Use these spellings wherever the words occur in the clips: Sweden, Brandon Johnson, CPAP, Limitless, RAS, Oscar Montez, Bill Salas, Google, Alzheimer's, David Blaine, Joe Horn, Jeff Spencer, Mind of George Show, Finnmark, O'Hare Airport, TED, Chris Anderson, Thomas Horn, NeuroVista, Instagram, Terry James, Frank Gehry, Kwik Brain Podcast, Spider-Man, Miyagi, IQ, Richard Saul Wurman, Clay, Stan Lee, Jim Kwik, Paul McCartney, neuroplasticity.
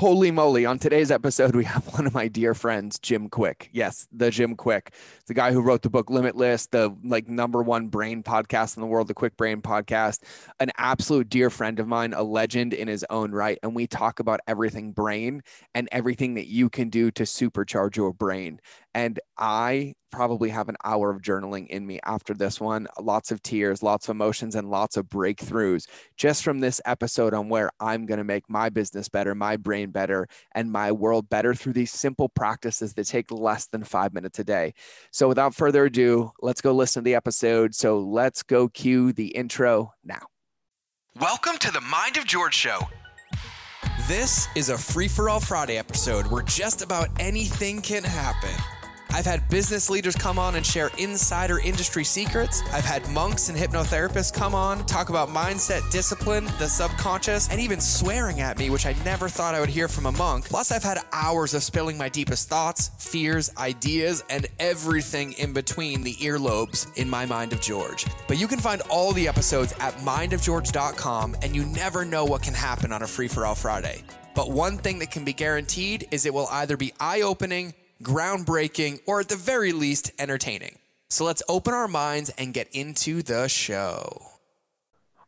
Holy moly, on today's episode, we have one of my dear friends, Jim Kwik. Yes, the Jim Kwik, the guy who wrote the book Limitless, the #1 brain podcast in the world, the Kwik Brain Podcast, an absolute dear friend of mine, a legend in his own right. And we talk about everything brain and everything that you can do to supercharge your brain. And I probably have an hour of journaling in me after this one, lots of tears, lots of emotions, and lots of breakthroughs just from this episode on where I'm going to make my business better, my brain better, and my world better through these simple practices that take less than 5 minutes a day. So without further ado, let's go listen to the episode. So let's go cue the intro now. Welcome to the Mind of George Show. This is a free-for-all Friday episode where just about anything can happen. I've had business leaders come on and share insider industry secrets. I've had monks and hypnotherapists come on, talk about mindset, discipline, the subconscious, and even swearing at me, which I never thought I would hear from a monk. Plus, I've had hours of spilling my deepest thoughts, fears, ideas, and everything in between the earlobes in my Mind of George. But you can find all the episodes at mindofgeorge.com, and you never know what can happen on a free-for-all Friday. But one thing that can be guaranteed is it will either be eye-opening, groundbreaking, or at the very least, entertaining. So let's open our minds and get into the show. All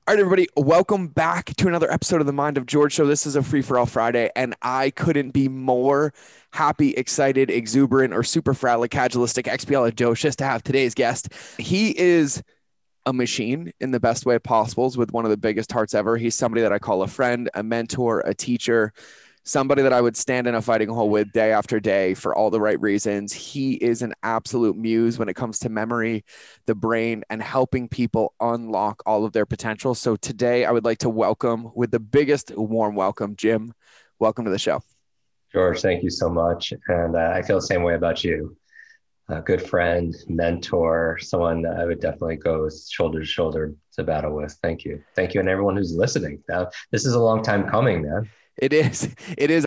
right, everybody, welcome back to another episode of the Mind of George Show. This is a free-for-all Friday, and I couldn't be more happy, excited, exuberant, or super fragilistic expialidocious to have today's guest. He is a machine in the best way possible with one of the biggest hearts ever. He's somebody that I call a friend, a mentor, a teacher, somebody that I would stand in a fighting hole with day after day for all the right reasons. He is an absolute muse when it comes to memory, the brain, and helping people unlock all of their potential. So today I would like to welcome, with the biggest warm welcome, Jim. Welcome to the show. George, thank you so much. And I feel the same way about you. A good friend, mentor, someone that I would definitely go shoulder to shoulder to battle with. Thank you. Thank you. And everyone who's listening. This is a long time coming, man. It is.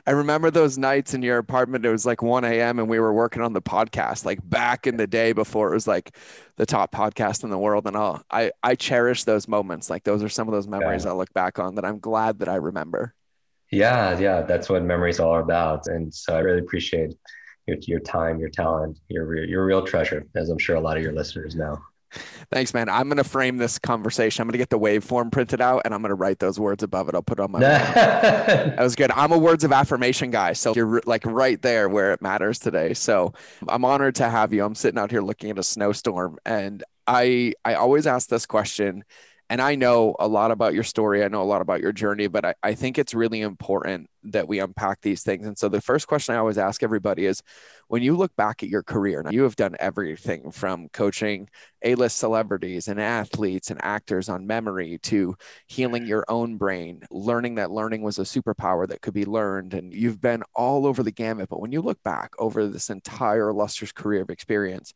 I remember those nights in your apartment. It was like 1 a.m. and we were working on the podcast, like back in the day before it was like the top podcast in the world. And all I cherish those moments. Like those are some of those memories I look back on that I'm glad that I remember. Yeah. That's what memory's all about. And so I really appreciate your time, your talent, your real treasure, as I'm sure a lot of your listeners know. Thanks, man. I'm going to frame this conversation. I'm going to get the waveform printed out and I'm going to write those words above it. I'll put it on my That was good. I'm a words of affirmation guy. So you're like right there where it matters today. So I'm honored to have you. I'm sitting out here looking at a snowstorm, and I always ask this question, and I know a lot about your story. I know a lot about your journey, but I think it's really important that we unpack these things. And so the first question I always ask everybody is, when you look back at your career, and you have done everything from coaching A-list celebrities and athletes and actors on memory to healing your own brain, learning that learning was a superpower that could be learned. And you've been all over the gamut. But when you look back over this entire illustrious career of experience,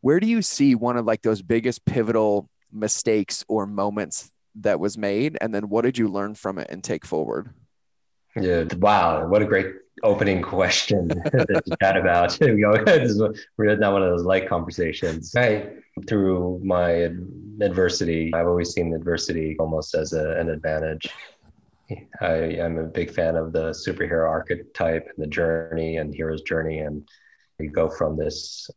where do you see one of like those biggest pivotal mistakes or moments that was made? And then what did you learn from it and take forward? Yeah. Wow. What a great opening question to chat about. This is not one of those light conversations. Through my adversity, I've always seen adversity almost as an advantage. I'm a big fan of the superhero archetype and the journey and Hero's Journey. And you go from this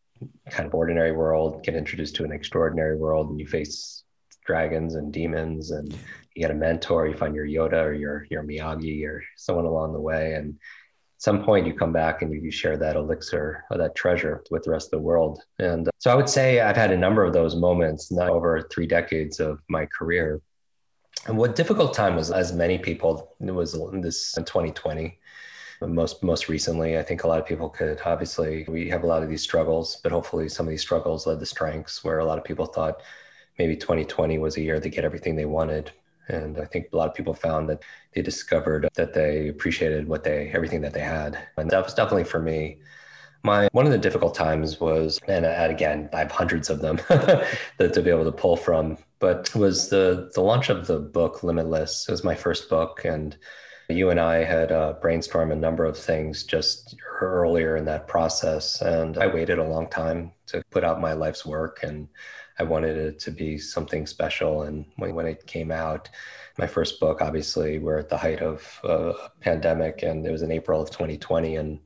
kind of ordinary world, get introduced to an extraordinary world, and you face dragons and demons, and you get a mentor, you find your Yoda or your Miyagi or someone along the way. And at some point you come back and you share that elixir or that treasure with the rest of the world. And so I would say I've had a number of those moments, not over 3 decades of my career. And what difficult time was, as many people, it was this 2020. Most recently, I think a lot of people could, obviously, we have a lot of these struggles, but hopefully some of these struggles led to strengths where a lot of people thought maybe 2020 was a year to get everything they wanted. And I think a lot of people found that they discovered that they appreciated everything that they had. And that was definitely for me. One of the difficult times was, and again, I have hundreds of them to be able to pull from, but was the launch of the book Limitless. It was my first book, and you and I had brainstormed a number of things just earlier in that process. And I waited a long time to put out my life's work. And I wanted it to be something special. And when it came out, my first book, obviously, we're at the height of a pandemic, and it was in April of 2020, and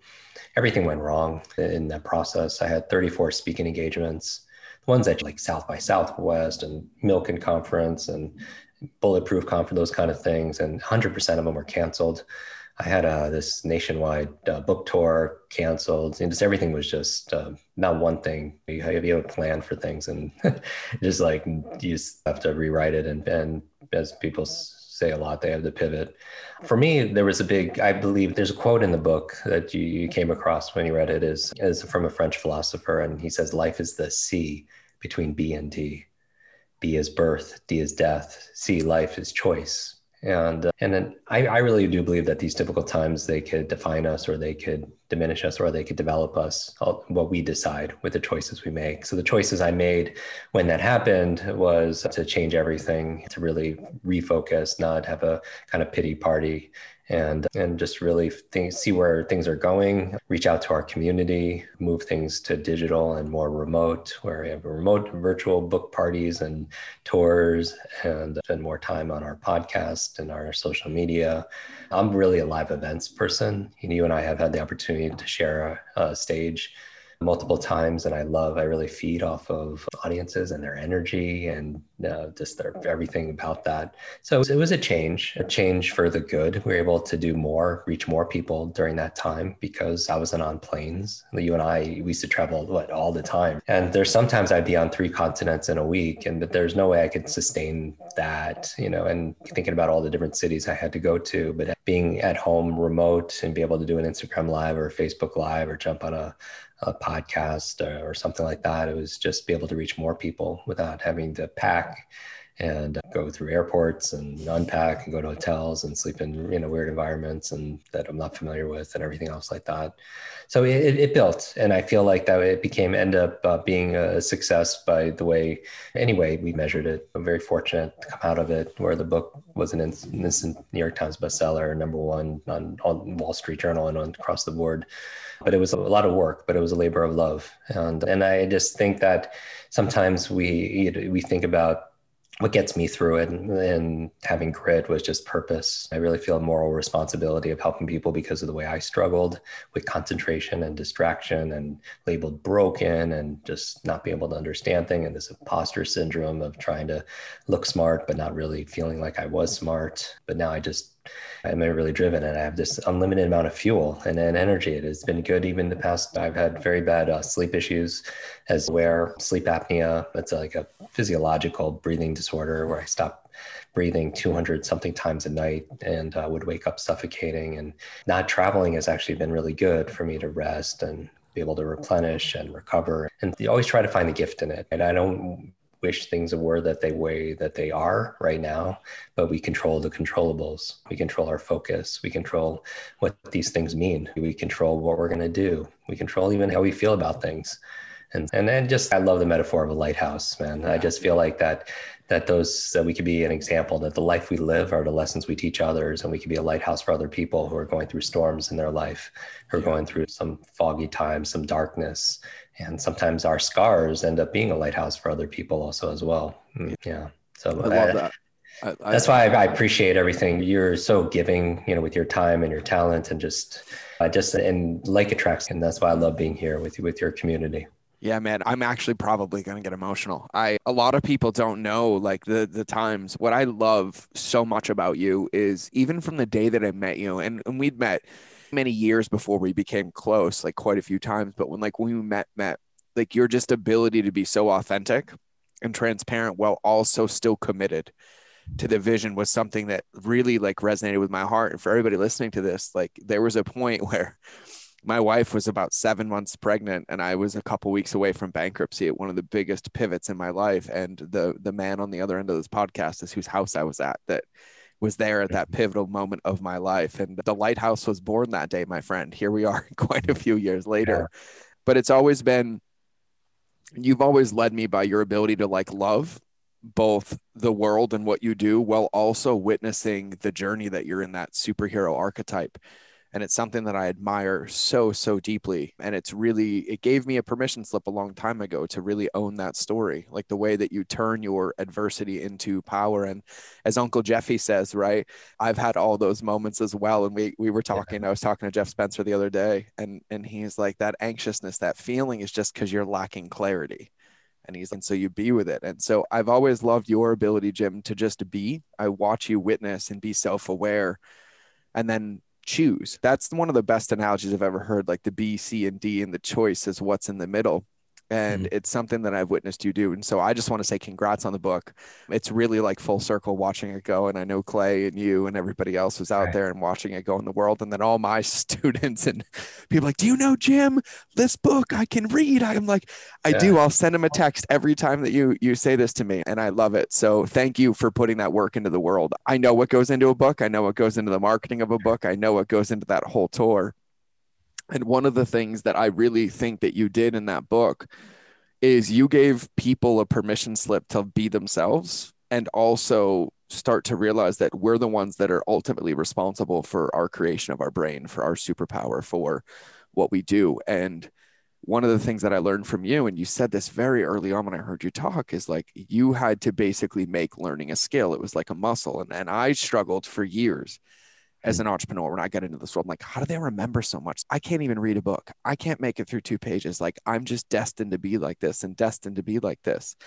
everything went wrong in that process. I had 34 speaking engagements, ones at like South by Southwest and Milken Conference and Bulletproof Conference, those kind of things. And 100% of them were canceled. I had this nationwide book tour canceled, and just everything was just not one thing. You have a plan for things, and just like you just have to rewrite it. And as people say a lot, they have to pivot. For me, there was a big, I believe there's a quote in the book that you came across when you read it, is from a French philosopher. And he says, life is the C between B and D. B is birth, D is death, C, life is choice. And then I really do believe that these difficult times, they could define us, or they could diminish us, or they could develop us, what we decide with the choices we make. So the choices I made when that happened was to change everything, to really refocus, not have a kind of pity party, and just really see where things are going, reach out to our community, move things to digital and more remote, where we have remote virtual book parties and tours, and spend more time on our podcast and our social media. I'm really a live events person. You and I have had the opportunity to share a stage multiple times, and I really feed off of audiences and their energy and just their everything about that. So it was a change for the good. We were able to do more, reach more people during that time, because I wasn't on planes. You and I, we used to travel all the time. And there's sometimes I'd be on 3 continents in a week, but there's no way I could sustain that, and thinking about all the different cities I had to go to, but being at home remote and be able to do an Instagram live or Facebook live or jump on a podcast or something like that. It was just be able to reach more people without having to pack and go through airports and unpack and go to hotels and sleep in weird environments and that I'm not familiar with and everything else like that. So it built, and I feel like that it ended up being a success by the way. Anyway, we measured it. I'm very fortunate to come out of it, where the book was an instant New York Times bestseller, #1 on Wall Street Journal and across the board. But it was a lot of work, but it was a labor of love, and I just think that sometimes we think about what gets me through it, and having grit was just purpose. I really feel a moral responsibility of helping people because of the way I struggled with concentration and distraction and labeled broken and just not being able to understand things, and this imposter syndrome of trying to look smart but not really feeling like I was smart. But now I'm really driven, and I have this unlimited amount of fuel and energy. It has been good. Even the past, I've had very bad sleep issues, as where sleep apnea, that's like a physiological breathing disorder where I stop breathing 200 something times a night and would wake up suffocating. And not traveling has actually been really good for me to rest and be able to replenish and recover. And you always try to find the gift in it. And I don't wish things were that they are right now, but we control the controllables. We control our focus. We control what these things mean. We control what we're going to do. We control even how we feel about things. And then I love the metaphor of a lighthouse, man. Yeah. I just feel like that we could be an example, that the life we live are the lessons we teach others, and we could be a lighthouse for other people who are going through storms in their life, who are going through some foggy times, some darkness. And sometimes our scars end up being a lighthouse for other people also as well. Yeah. So I love that. That's why I appreciate everything. You're so giving, with your time and your talent, and just and like attracts. And that's why I love being here with you, with your community. Yeah, man, I'm actually probably going to get emotional. A lot of people don't know the times. What I love so much about you is even from the day that I met you, and we'd met many years before we became close, quite a few times. But when we met, your just ability to be so authentic and transparent while also still committed to the vision was something that really resonated with my heart. And for everybody listening to this, there was a point where my wife was about 7 months pregnant, and I was a couple weeks away from bankruptcy at one of the biggest pivots in my life. And the man on the other end of this podcast is whose house I was at, that was there at that pivotal moment of my life. And the lighthouse was born that day, my friend. Here we are quite a few years later. Yeah. But it's always been, you've always led me by your ability to love both the world and what you do, while also witnessing the journey that you're in, that superhero archetype. And it's something that I admire so, so deeply. And it's really, it gave me a permission slip a long time ago to really own that story, like the way that you turn your adversity into power. And as Uncle Jeffy says, right, I've had all those moments as well. And we were talking, I was talking to Jeff Spencer the other day, and he's like, that anxiousness, that feeling is just because you're lacking clarity. And he's like, so you be with it. And so I've always loved your ability, Jim, to just be. I watch you witness and be self-aware and then choose. That's one of the best analogies I've ever heard, like the B, C, and D, and the choice is what's in the middle. And it's something that I've witnessed you do. And so I just want to say congrats on the book. It's really like full circle watching it go. And I know Clay and you and everybody else was out there and watching it go in the world. And then all my students and people like, do you know, Jim, this book I can read. I'm like, I do. I'll send him a text every time that you say this to me. And I love it. So thank you for putting that work into the world. I know what goes into a book. I know what goes into the marketing of a book. I know what goes into that whole tour. And one of the things that I really think that you did in that book is you gave people a permission slip to be themselves and also start to realize that we're the ones that are ultimately responsible for our creation of our brain, for our superpower, for what we do. And one of the things that I learned from you, and you said this very early on when I heard you talk, is like you had to basically make learning a skill. It was like a muscle. And I struggled for years as an entrepreneur, when I got into this world. I'm like, how do they remember so much? I can't even read a book. I can't make it through 2 pages. Like, I'm just destined to be like this and destined to be like this.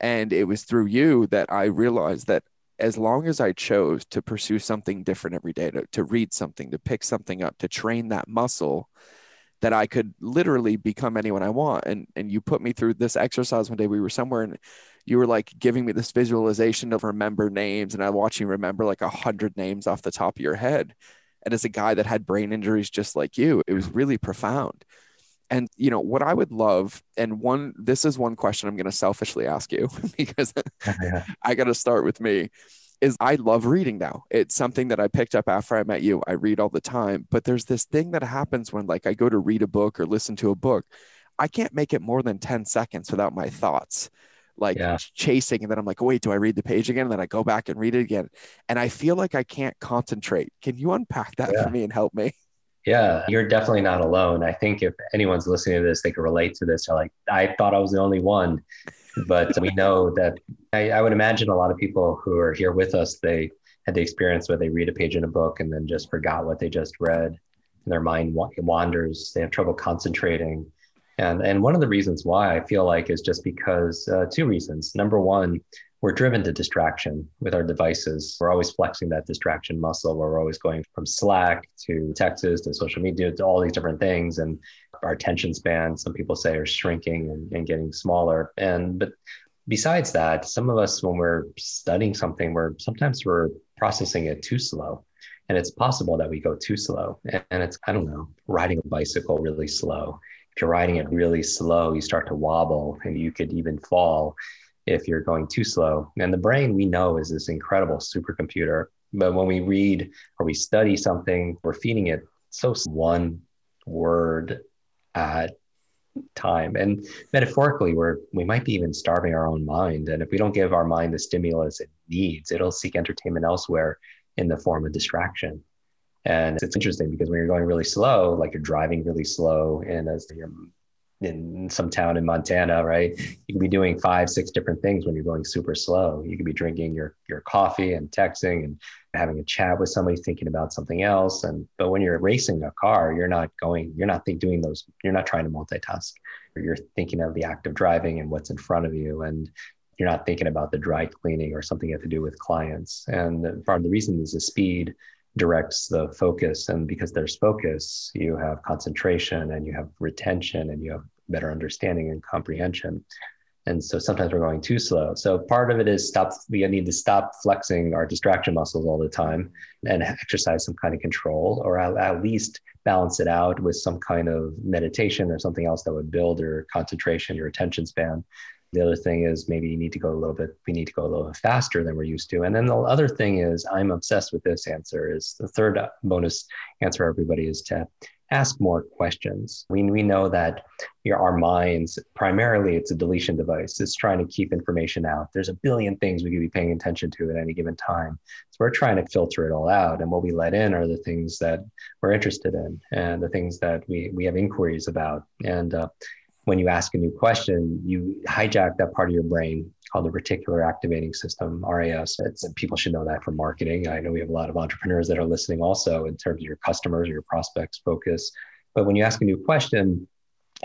And it was through you that I realized that as long as I chose to pursue something different every day, to read something, to pick something up, to train that muscle, that I could literally become anyone I want. And you put me through this exercise one day. We were somewhere and you were like giving me this visualization of remember names. And I watched you remember like 100 names off the top of your head. And as a guy that had brain injuries, just like you, it was really profound. And, you know, what I would love, and this is one question I'm going to selfishly ask you because I got to start with me, is I love reading now. It's something that I picked up after I met you. I read all the time, but there's this thing that happens when like I go to read a book or listen to a book. I can't make it more than 10 seconds without my thoughts chasing. And then I'm like, wait, do I read the page again? And then I go back and read it again. And I feel like I can't concentrate. Can you unpack that for me and help me? Yeah, you're definitely not alone. I think if anyone's listening to this, they can relate to this. They're like, I thought I was the only one. But we know that I would imagine a lot of people who are here with us, they had the experience where they read a page in a book and then just forgot what they just read. And their mind wanders. They have trouble concentrating. And one of the reasons why I feel like is just because 2 reasons. Number one, we're driven to distraction with our devices. We're always flexing that distraction muscle where we're always going from Slack to texts to social media to all these different things. And our attention span, some people say, are shrinking and getting smaller. But besides that, some of us, when we're studying something, we're processing it too slow. And it's possible that we go too slow. And it's, I don't know, riding a bicycle really slow. If you're riding it really slow, you start to wobble and you could even fall if you're going too slow. And the brain, we know, is this incredible supercomputer. But when we read or we study something, we're feeding it so one word at time. And metaphorically, we might be even starving our own mind. And if we don't give our mind the stimulus it needs, it'll seek entertainment elsewhere in the form of distraction. And it's interesting because when you're going really slow, like you're driving really slow and as you're in some town in Montana, right? You could be doing 5, 6 different things when you're going super slow. You could be drinking your coffee and texting and having a chat with somebody, thinking about something else. But when you're racing a car, you're not trying to multitask. You're thinking of the act of driving and what's in front of you. And you're not thinking about the dry cleaning or something you have to do with clients. And part of the reason is the speed directs the focus. And because there's focus, you have concentration and you have retention and you have better understanding and comprehension. And so sometimes we're going too slow. So part of it is we need to stop flexing our distraction muscles all the time and exercise some kind of control, or at least balance it out with some kind of meditation or something else that would build your concentration, your attention span. The other thing is maybe we need to go a little bit faster than we're used to. And then the other thing is, I'm obsessed with this answer, is the third bonus answer for everybody is to ask more questions. We know that our minds, primarily it's a deletion device. It's trying to keep information out. There's a billion things we could be paying attention to at any given time. So we're trying to filter it all out. And what we let in are the things that we're interested in and the things that we have inquiries about. And when you ask a new question, you hijack that part of your brain called the reticular activating system, RAS. People should know that from marketing. I know we have a lot of entrepreneurs that are listening also in terms of your customers or your prospects focus. But when you ask a new question,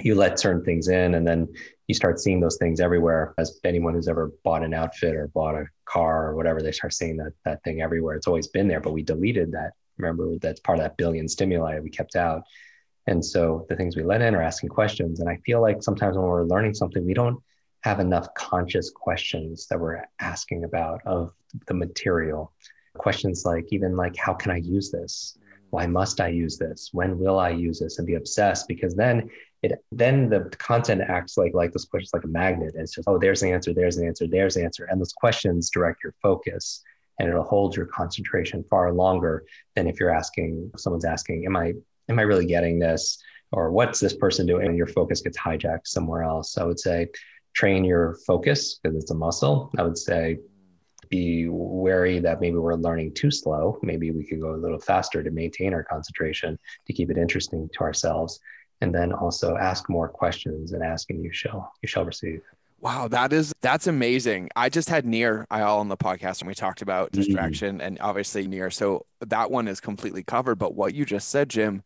you let certain things in, and then you start seeing those things everywhere. As anyone who's ever bought an outfit or bought a car or whatever, they start seeing that thing everywhere. It's always been there, but we deleted that. Remember, that's part of that billion stimuli we kept out. And so the things we let in are asking questions. And I feel like sometimes when we're learning something, we don't have enough conscious questions that we're asking about of the material. Questions like, even like, how can I use this? Why must I use this? When will I use this? And be obsessed, because then the content acts like those questions, like a magnet. And it's just, oh, there's the answer, there's the answer, there's the answer. And those questions direct your focus, and it'll hold your concentration far longer than if someone's asking, am I really getting this? Or what's this person doing? And your focus gets hijacked somewhere else. So I would say, train your focus, because it's a muscle. I would say be wary that maybe we're learning too slow. Maybe we could go a little faster to maintain our concentration, to keep it interesting to ourselves. And then also ask more questions, and asking you shall receive. Wow, that's amazing. I just had Nir Eyal on the podcast, and we talked about distraction and obviously Nir. So that one is completely covered. But what you just said, Jim,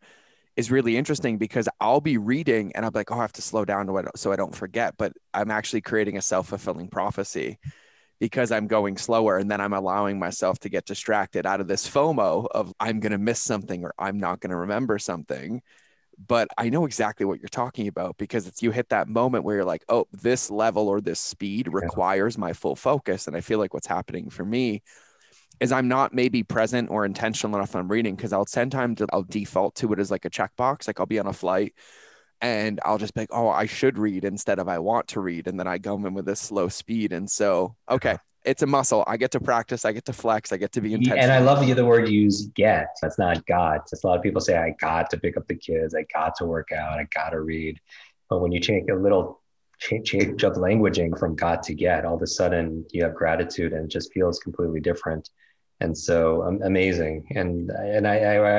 is really interesting, because I'll be reading and I'll be like, oh, I have to slow down so I don't forget. But I'm actually creating a self-fulfilling prophecy, because I'm going slower, and then I'm allowing myself to get distracted out of this FOMO of I'm going to miss something, or I'm not going to remember something. But I know exactly what you're talking about, because it's, you hit that moment where you're like, oh, this level or this speed requires my full focus. And I feel like what's happening for me is I'm not maybe present or intentional enough when I'm reading, because I'll default to it as like a checkbox. Like I'll be on a flight and I'll just be like, oh, I should read instead of I want to read. And then I go in with this slow speed. And so, okay, it's a muscle. I get to practice. I get to flex. I get to be intentional. And I love the word you use, get. That's not got. It's a lot of people say, I got to pick up the kids. I got to work out. I got to read. But when you take a little change of languaging from got to get, all of a sudden you have gratitude, and it just feels completely different. And so amazing. And I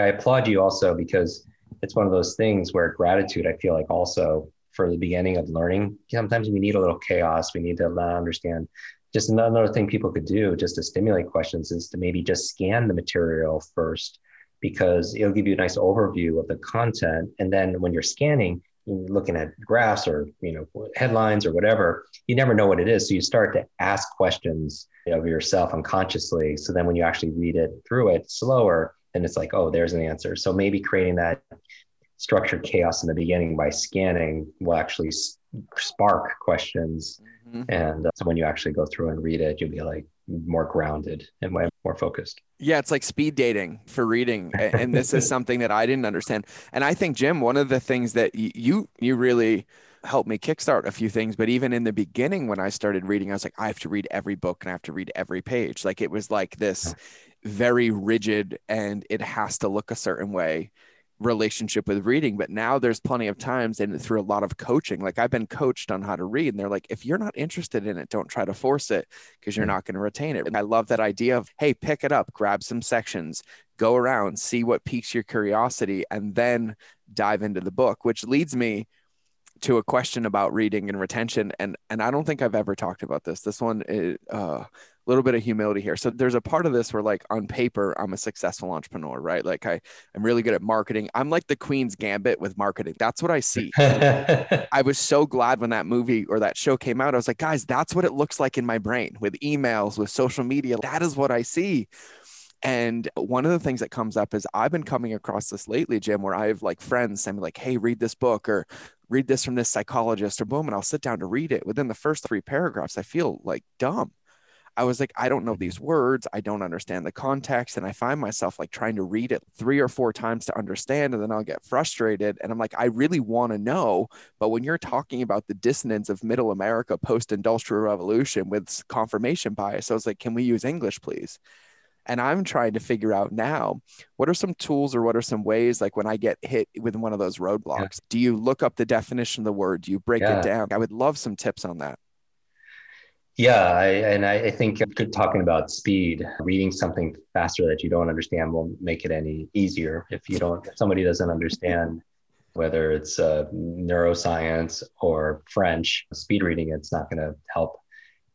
applaud you also, because it's one of those things where gratitude, I feel like also for the beginning of learning, sometimes we need a little chaos. We need to understand. Just another thing people could do just to stimulate questions is to maybe just scan the material first, because it'll give you a nice overview of the content. And then when you're scanning, you're looking at graphs or headlines or whatever, you never know what it is. So you start to ask questions of yourself unconsciously. So then when you actually read it through it slower, then it's like, oh, there's an answer. So maybe creating that structured chaos in the beginning by scanning will actually spark questions. Mm-hmm. And so when you actually go through and read it, you'll be like more grounded and more focused. Yeah, it's like speed dating for reading. And this is something that I didn't understand. And I think, Jim, one of the things that you really helped me kickstart a few things, but even in the beginning, when I started reading, I was like, I have to read every book and I have to read every page. Like it was like this very rigid and it has to look a certain way relationship with reading. But now there's plenty of times, and through a lot of coaching, like I've been coached on how to read, and they're like, if you're not interested in it, don't try to force it, because you're not going to retain it. And I love that idea of, hey, pick it up, grab some sections, go around, see what piques your curiosity, and then dive into the book, which leads me to a question about reading and retention. And I don't think I've ever talked about this. This one is little bit of humility here. So there's a part of this where, like, on paper, I'm a successful entrepreneur, right? Like I'm really good at marketing. I'm like the Queen's Gambit with marketing. That's what I see. I was so glad when that movie or that show came out. I was like, guys, that's what it looks like in my brain, with emails, with social media. That is what I see. And one of the things that comes up is I've been coming across this lately, Jim, where I have like friends send me like, hey, read this book or read this from this psychologist or boom. And I'll sit down to read it. Within the first 3 paragraphs, I feel like dumb. I was like, I don't know these words. I don't understand the context. And I find myself like trying to read it 3 or 4 times to understand. And then I'll get frustrated. And I'm like, I really want to know. But when you're talking about the dissonance of middle America post-industrial revolution with confirmation bias, I was like, can we use English, please? And I'm trying to figure out now, what are some tools or what are some ways, like when I get hit with one of those roadblocks, do you look up the definition of the word? Do you break it down? I would love some tips on that. Yeah. I think talking about speed, reading something faster that you don't understand won't make it any easier. If somebody doesn't understand, whether it's neuroscience or French, speed reading, it's not going to help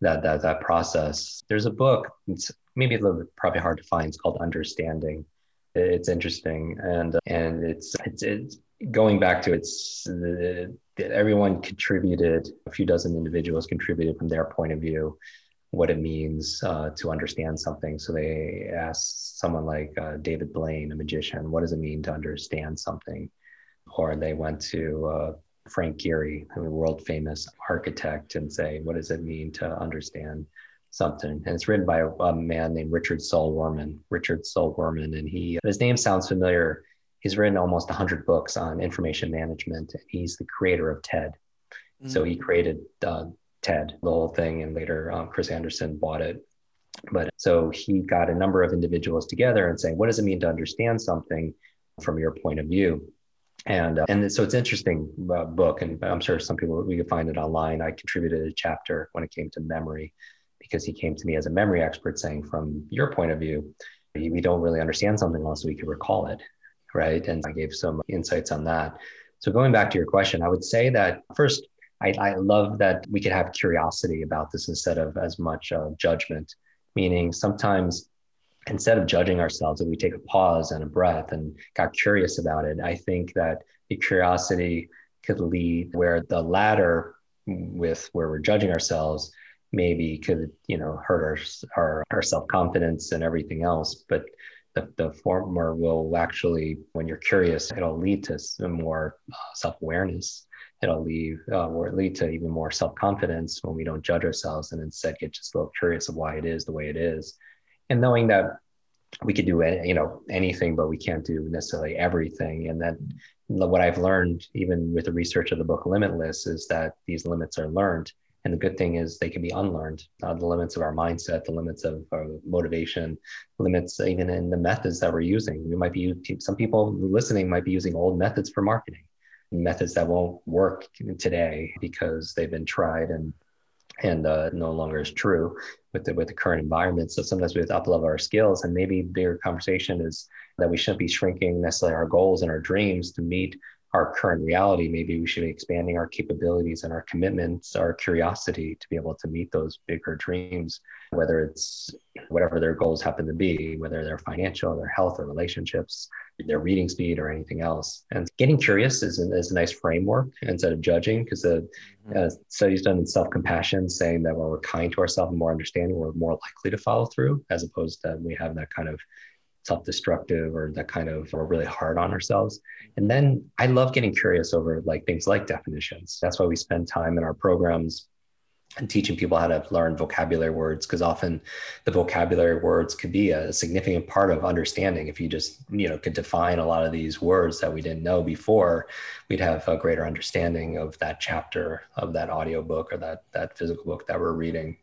that process. There's a book, it's maybe a little bit probably hard to find. It's called Understanding. It's interesting. And it's going back to everyone contributed, a few dozen individuals contributed from their point of view, what it means to understand something. So they asked someone like David Blaine, a magician, what does it mean to understand something? Or they went to Frank Gehry, a world famous architect, and say, what does it mean to understand something? And it's written by a man named Richard Saul Wurman. And his name sounds familiar. He's written almost 100 books on information management. And he's the creator of TED. Mm-hmm. So he created TED, the whole thing. And later Chris Anderson bought it. But so he got a number of individuals together and saying, what does it mean to understand something from your point of view? And so it's an interesting book. And I'm sure some people, we could find it online. I contributed a chapter when it came to memory, because he came to me as a memory expert saying, from your point of view, we don't really understand something unless we can recall it, right? And I gave some insights on that. So going back to your question, I would say that first, I love that we could have curiosity about this instead of as much judgment, meaning sometimes instead of judging ourselves, if we take a pause and a breath and got curious about it, I think that the curiosity could lead where the latter with where we're judging ourselves maybe could, hurt our self-confidence and everything else. But the former will actually, when you're curious, it'll lead to some more self-awareness. It'll lead to even more self-confidence when we don't judge ourselves and instead get just a little curious of why it is the way it is. And knowing that we could do anything, but we can't do necessarily everything. And that what I've learned, even with the research of the book Limitless, is that these limits are learned. And the good thing is they can be unlearned, the limits of our mindset, the limits of our motivation, limits even in the methods that we're using. Some people listening might be using old methods for marketing, methods that won't work today because they've been tried and no longer is true with the current environment. So sometimes we have to up-level our skills, and maybe bigger conversation is that we shouldn't be shrinking necessarily our goals and our dreams to meet our current reality. Maybe we should be expanding our capabilities and our commitments, our curiosity to be able to meet those bigger dreams, whether it's whatever their goals happen to be, whether they're financial, their health or relationships, their reading speed or anything else. And getting curious is a nice framework instead of judging, because the studies done in self-compassion saying that when we're kind to ourselves and more understanding, we're more likely to follow through, as opposed to we have that kind of self-destructive or that kind of, we're really hard on ourselves. And then I love getting curious over like things like definitions. That's why we spend time in our programs and teaching people how to learn vocabulary words, because often the vocabulary words could be a significant part of understanding. If you just, could define a lot of these words that we didn't know before, we'd have a greater understanding of that chapter of that audiobook or that physical book that we're reading.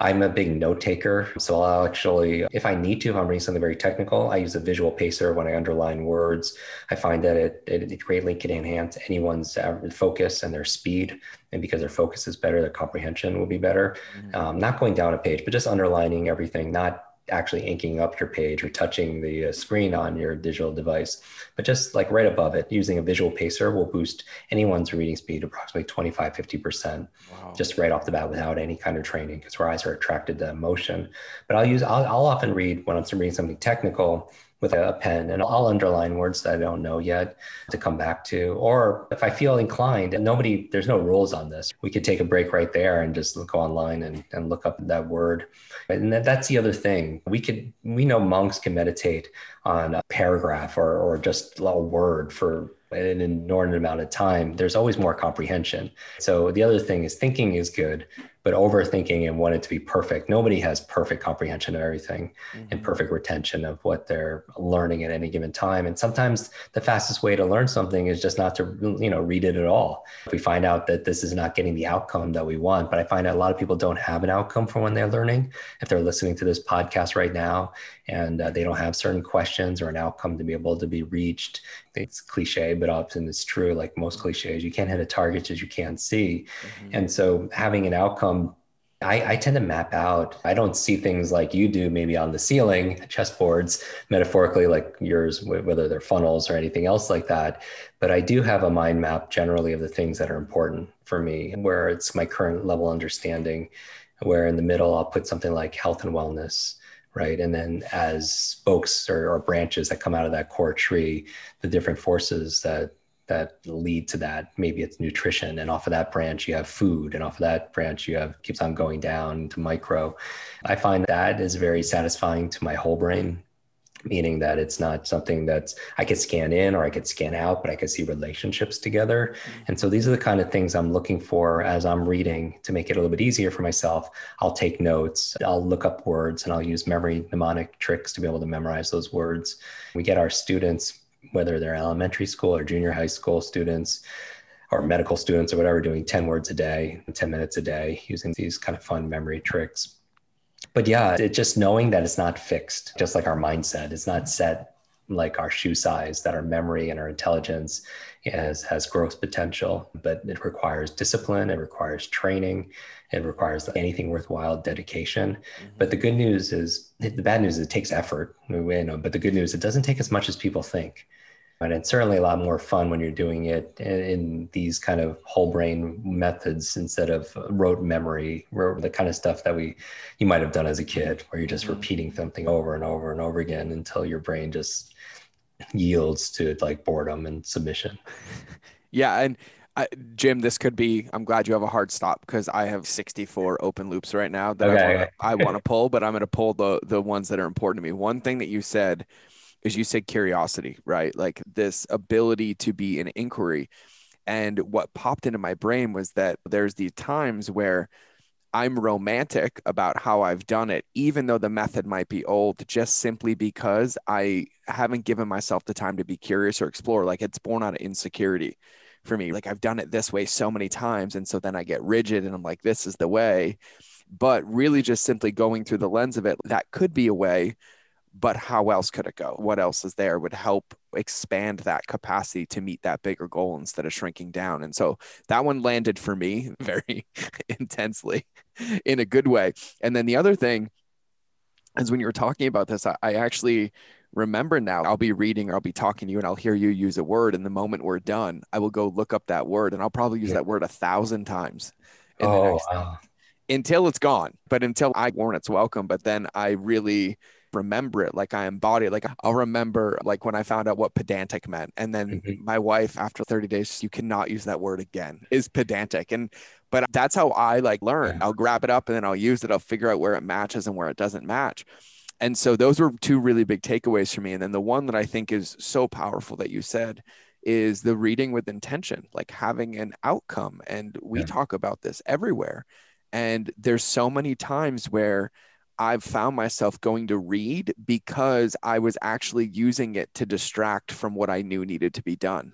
I'm a big note taker. So I'll actually, if I need to, if I'm reading something very technical, I use a visual pacer when I underline words. I find that it greatly can enhance anyone's focus and their speed. And because their focus is better, their comprehension will be better. Mm-hmm. Not going down a page, but just underlining everything, not actually inking up your page or touching the screen on your digital device, but just like right above it, using a visual pacer will boost anyone's reading speed approximately 25-50%. Wow. Just right off the bat without any kind of training, because our eyes are attracted to emotion. But I'll often read when I'm reading something technical with a pen, and I'll underline words that I don't know yet to come back to. Or if I feel inclined, and there's no rules on this, we could take a break right there and just go online and look up that word. And that's the other thing. We know monks can meditate on a paragraph or just a word for an inordinate amount of time. There's always more comprehension. So the other thing is thinking is good, but overthinking and want it to be perfect. Nobody has perfect comprehension of everything and perfect retention of what they're learning at any given time. And sometimes the fastest way to learn something is just not to, you know, read it at all. If we find out that this is not getting the outcome that we want, but I find a lot of people don't have an outcome for when they're learning. If they're listening to this podcast right now and they don't have certain questions or an outcome to be able to be reached, it's cliche, but often it's true. Like most cliches, you can't hit a target as you can't see. And so having an outcome, I tend to map out. I don't see things like you do, maybe on the ceiling, chessboards, metaphorically, like yours, whether they're funnels or anything else like that. But I do have a mind map generally of the things that are important for me, where it's my current level understanding, where in the middle, I'll put something like health and wellness, right? And then as spokes or branches that come out of that core tree, the different forces that lead to that. Maybe it's nutrition, and off of that branch you have food, and off of that branch you have, keeps on going down to micro. I find that is very satisfying to my whole brain, meaning that it's not something that's I could scan in or I could scan out, but I could see relationships together. And so these are the kind of things I'm looking for as I'm reading to make it a little bit easier for myself. I'll take notes, I'll look up words, and I'll use memory mnemonic tricks to be able to memorize those words. We get our students, whether they're elementary school or junior high school students or medical students or whatever, doing 10 words a day, 10 minutes a day, using these kind of fun memory tricks. But yeah, it's just knowing that it's not fixed, just like our mindset. It's not set like our shoe size, that our memory and our intelligence has growth potential, but it requires discipline, it requires training, it requires anything worthwhile, dedication. But the good news is, the bad news is it takes effort, but the good news, it doesn't take as much as people think. And it's certainly a lot more fun when you're doing it in these kind of whole brain methods instead of rote memory, the kind of stuff that you might have done as a kid, where you're just repeating something over and over and over again until your brain just yields to like boredom and submission. Yeah. And Jim, this could be, I'm glad you have a hard stop, because I have 64 open loops right now that I want to pull, but I'm going to pull the ones that are important to me. One thing that you said is, you said curiosity, right? Like this ability to be an inquiry. And what popped into my brain was that there's these times where I'm romantic about how I've done it, even though the method might be old, just simply because I haven't given myself the time to be curious or explore. Like it's born out of insecurity for me. Like I've done it this way so many times. And so then I get rigid and I'm like, this is the way. But really just simply going through the lens of it, that could be a way, but how else could it go? What else is there would help expand that capacity to meet that bigger goal instead of shrinking down? And so that one landed for me very intensely in a good way. And then the other thing is, when you were talking about this, I actually remember now, I'll be reading or I'll be talking to you and I'll hear you use a word. And the moment we're done, I will go look up that word, and I'll probably use that word 1,000 times in the next time, until it's gone, but until I warn it's welcome. But then I really remember it, like I embody it. Like I'll remember, like when I found out what pedantic meant, and then my wife, after 30 days, you cannot use that word again, is pedantic. But that's how I like learn. I'll grab it up and then I'll use it. I'll figure out where it matches and where it doesn't match. And so those were two really big takeaways for me. And then the one that I think is so powerful that you said is the reading with intention, like having an outcome. And we talk about this everywhere. And there's so many times where I've found myself going to read because I was actually using it to distract from what I knew needed to be done.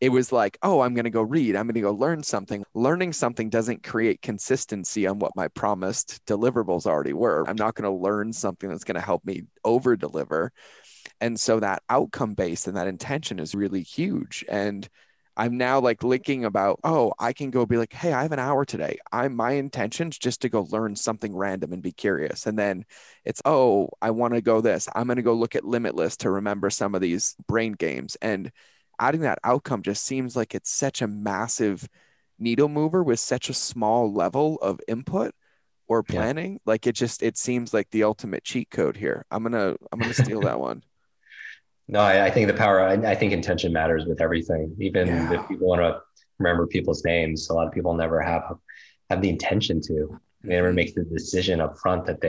It was like, oh, I'm going to go read. I'm going to go learn something. Learning something doesn't create consistency on what my promised deliverables already were. I'm not going to learn something that's going to help me over deliver. And so that outcome based and that intention is really huge. And I'm now like linking about, oh, I can go be like, hey, I have an hour today. My intention's just to go learn something random and be curious. And then it's, oh, I want to go this. I'm going to go look at Limitless to remember some of these brain games. And adding that outcome just seems like it's such a massive needle mover with such a small level of input or planning. Yeah. Like it seems like the ultimate cheat code here. I'm going to steal that one. No, I think the power, I think intention matters with everything. Even if people want to remember people's names, a lot of people never have the intention to. They never make the decision up front that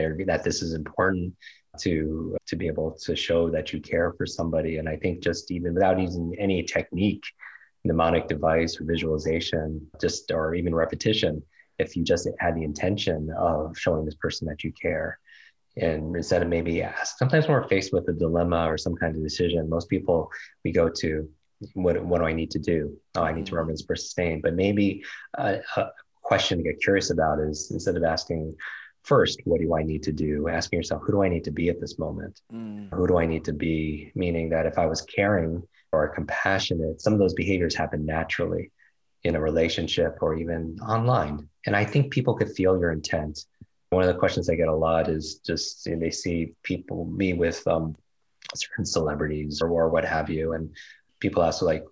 this is important to be able to show that you care for somebody. And I think just even without using any technique, mnemonic device or visualization, or even repetition, if you just had the intention of showing this person that you care. And instead of maybe ask, sometimes when we're faced with a dilemma or some kind of decision, most people we go to, what do I need to do? Oh, I need to remember this person's name. But maybe a question to get curious about is, instead of asking first, what do I need to do? Asking yourself, who do I need to be at this moment? Mm. Who do I need to be? Meaning that if I was caring or compassionate, some of those behaviors happen naturally in a relationship or even online. And I think people could feel your intent. One of the questions I get a lot is just, you know, they see people, me with certain celebrities or what have you. And people ask like,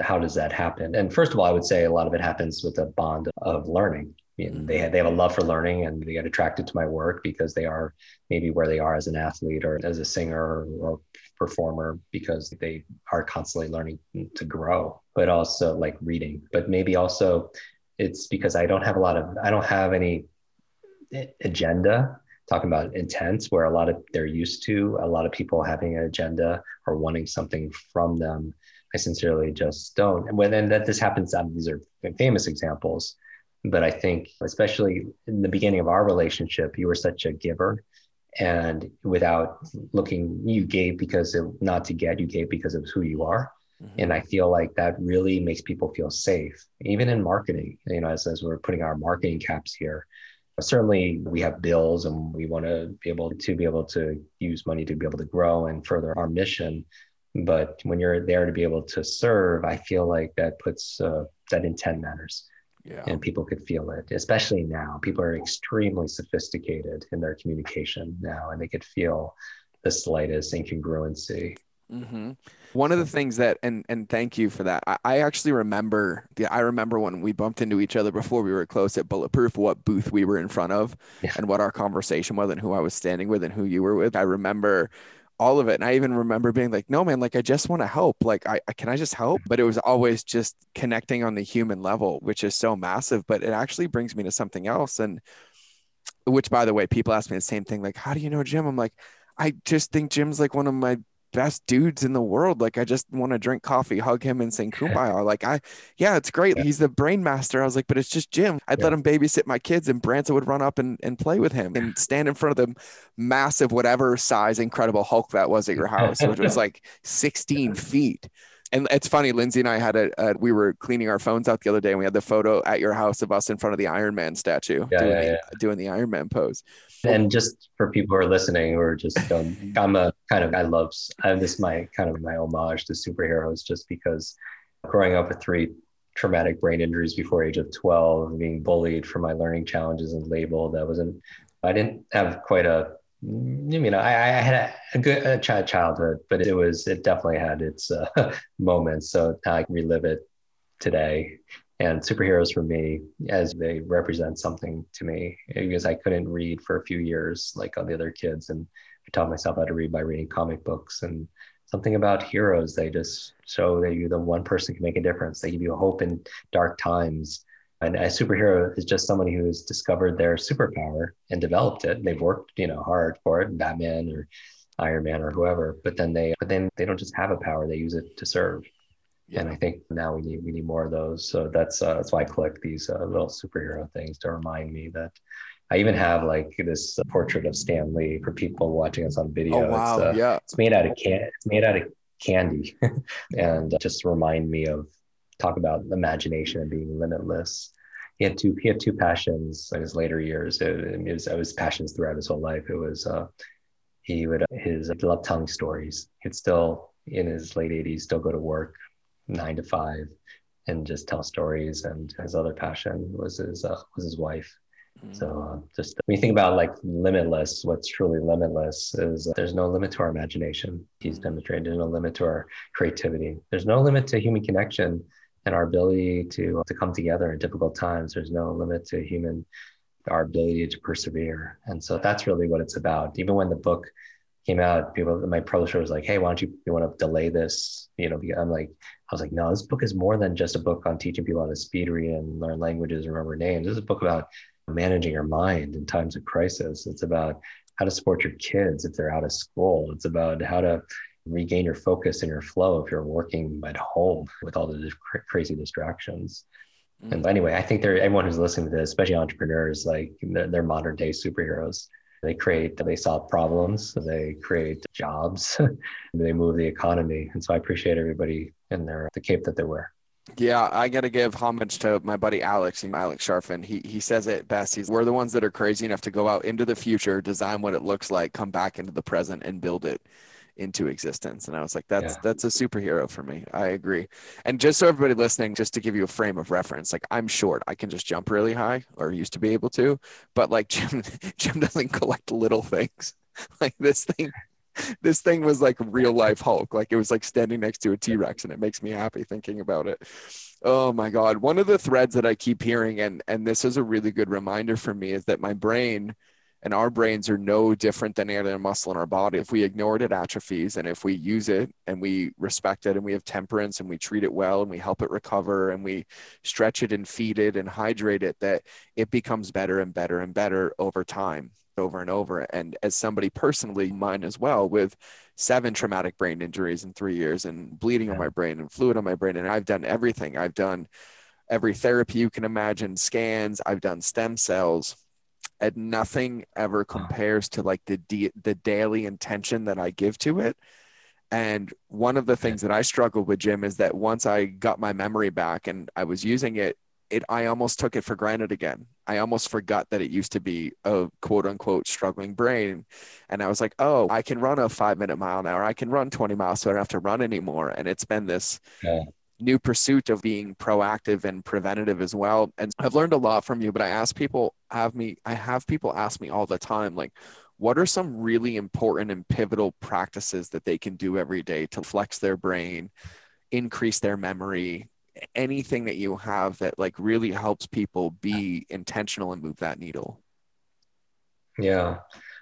how does that happen? And first of all, I would say a lot of it happens with a bond of learning. You know, they have a love for learning and they get attracted to my work because they are maybe where they are as an athlete or as a singer or performer, because they are constantly learning to grow, but also like reading. But maybe also it's because I don't have any agenda, talking about intents, where they're used to a lot of people having an agenda or wanting something from them. I sincerely just don't. Well, then that this happens, these are famous examples. But I think, especially in the beginning of our relationship, you were such a giver, and without looking, you gave because of not to get, you gave because of who you are. Mm-hmm. And I feel like that really makes people feel safe, even in marketing, you know, as we're putting our marketing caps here. Certainly we have bills and we want to be able to use money to be able to grow and further our mission. But when you're there to be able to serve, I feel like that puts that intent matters. Yeah. And people could feel it, especially now. People are extremely sophisticated in their communication now, and they could feel the slightest incongruency. Mm-hmm. One of the things that, and thank you for that. I actually remember when we bumped into each other before we were close at Bulletproof, what booth we were in front of, yeah, and what our conversation was and who I was standing with and who you were with. I remember all of it. And I even remember being like, no, man, like, I just want to help. Like, I just help? But it was always just connecting on the human level, which is so massive. But it actually brings me to something else. And which, by the way, people ask me the same thing. Like, how do you know Jim? I'm like, I just think Jim's like one of my best dudes in the world. Like, I just want to drink coffee, hug him, and sing Kumbaya. Like, it's great. Yeah. He's the brain master. I was like, but it's just Jim. I'd let him babysit my kids, and Branson would run up and play with him and stand in front of the massive, whatever size, incredible Hulk that was at your house, which was like 16 feet. And it's funny, Lindsay and I had we were cleaning our phones out the other day, and we had the photo at your house of us in front of the Iron Man statue, doing the Iron Man pose. And just for people who are listening, who are just, my homage to superheroes, just because growing up with 3 traumatic brain injuries before age of 12, being bullied for my learning challenges and labeled, I didn't have quite I had a good childhood, but it definitely had its moments. So now I relive it today. And superheroes for me, as they represent something to me, because I couldn't read for a few years like all the other kids. And I taught myself how to read by reading comic books. And something about heroes, they just show that you're the one person can make a difference. They give you hope in dark times. And a superhero is just somebody who has discovered their superpower and developed it. They've worked, hard for it, Batman or Iron Man or whoever. But then they don't just have a power; they use it to serve. Yeah. And I think now we need more of those. So that's why I collect these little superhero things to remind me that. I even have like this portrait of Stan Lee for people watching us on video. Oh, wow. It's made out of candy, and just remind me of. Talk about imagination and being limitless. He had two passions in his later years. It was passions throughout his whole life. It was he loved telling stories. He'd still in his late 80s still go to work 9 to 5 and just tell stories. And his other passion was his wife. Mm-hmm. So just when you think about like limitless, what's truly limitless is there's no limit to our imagination. He's demonstrated there's no limit to our creativity. There's no limit to human connection. And our ability to come together in difficult times, there's no limit to our ability to persevere. And so that's really what it's about. Even when the book came out, my publisher was like, hey, why don't you want to delay this? I was like, no, this book is more than just a book on teaching people how to speed read and learn languages and remember names. This is a book about managing your mind in times of crisis. It's about how to support your kids if they're out of school. It's about how to regain your focus and your flow if you're working at home with all the crazy distractions. And anyway, I think everyone who's listening to this, especially entrepreneurs, like they're modern day superheroes. They solve problems, they create jobs, they move the economy. And so I appreciate everybody and the cape that they wear. Yeah, I got to give homage to my buddy Alex Sharfin. He says it best. We're the ones that are crazy enough to go out into the future, design what it looks like, come back into the present and build it into existence. And I was like, that's a superhero for me. I agree. And just so everybody listening, just to give you a frame of reference, like I'm short, I can just jump really high, or used to be able to, but like Jim doesn't collect little things. Like this thing was like real life Hulk. Like it was like standing next to a T-Rex, and it makes me happy thinking about it. Oh my God. One of the threads that I keep hearing, and this is a really good reminder for me, is that my brain and our brains are no different than any other muscle in our body. If we ignore it, it atrophies. And if we use it and we respect it and we have temperance and we treat it well and we help it recover and we stretch it and feed it and hydrate it, that it becomes better and better and better over time, over and over. And as somebody personally, mine as well, with 7 traumatic brain injuries in 3 years and bleeding on my brain and fluid on my brain. And I've done everything. I've done every therapy you can imagine, scans, I've done stem cells. And nothing ever compares to like the daily intention that I give to it. And one of the things that I struggled with, Jim, is that once I got my memory back and I was using it, I almost took it for granted again. I almost forgot that it used to be a quote unquote struggling brain. And I was like, oh, I can run a 5-minute mile an hour. I can run 20 miles, so I don't have to run anymore. And it's been this new pursuit of being proactive and preventative as well. And I've learned a lot from you, but I have people ask me all the time, like, what are some really important and pivotal practices that they can do every day to flex their brain, increase their memory, anything that you have that like really helps people be intentional and move that needle? Yeah.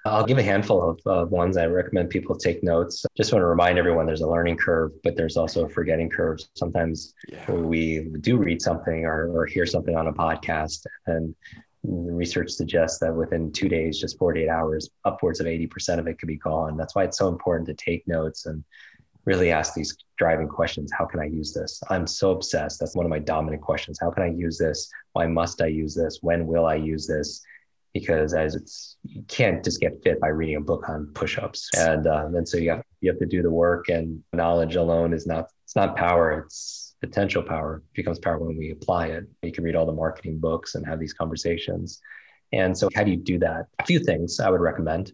I'll give a handful of ones. I recommend people take notes. Just want to remind everyone there's a learning curve, but there's also a forgetting curve. Sometimes we do read something or hear something on a podcast, and the research suggests that within 2 days, just 48 hours, upwards of 80% of it could be gone. That's why it's so important to take notes and really ask these driving questions. How can I use this? I'm so obsessed. That's one of my dominant questions. How can I use this? Why must I use this? When will I use this? Because you can't just get fit by reading a book on push-ups, and so you have to do the work. And knowledge alone is not power; it's potential power. It becomes power when we apply it. You can read all the marketing books and have these conversations. And so, how do you do that? A few things I would recommend.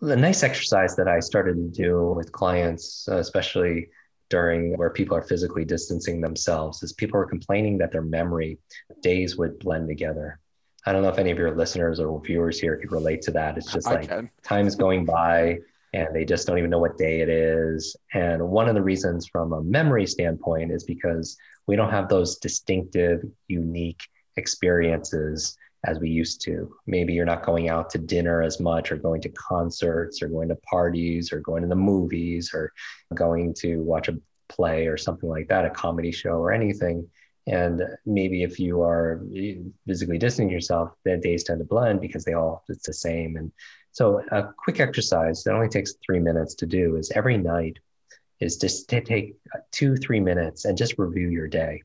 The nice exercise that I started to do with clients, especially during where people are physically distancing themselves, is people are complaining that their memory days would blend together. I don't know if any of your listeners or viewers here could relate to that. It's just like time is going by and they just don't even know what day it is. And one of the reasons from a memory standpoint is because we don't have those distinctive, unique experiences as we used to. Maybe you're not going out to dinner as much, or going to concerts, or going to parties, or going to the movies, or going to watch a play or something like that, a comedy show or anything. And maybe if you are physically distancing yourself, the days tend to blend because it's the same. And so a Kwik exercise that only takes 3 minutes to do is every night is just to take 2-3 minutes and just review your day.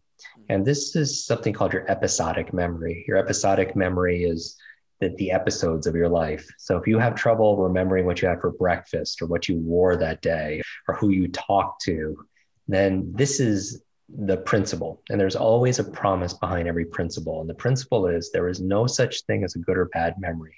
And this is something called your episodic memory. Your episodic memory is the episodes of your life. So if you have trouble remembering what you had for breakfast or what you wore that day or who you talked to, then this is the principle. And there's always a promise behind every principle. And the principle is there is no such thing as a good or bad memory.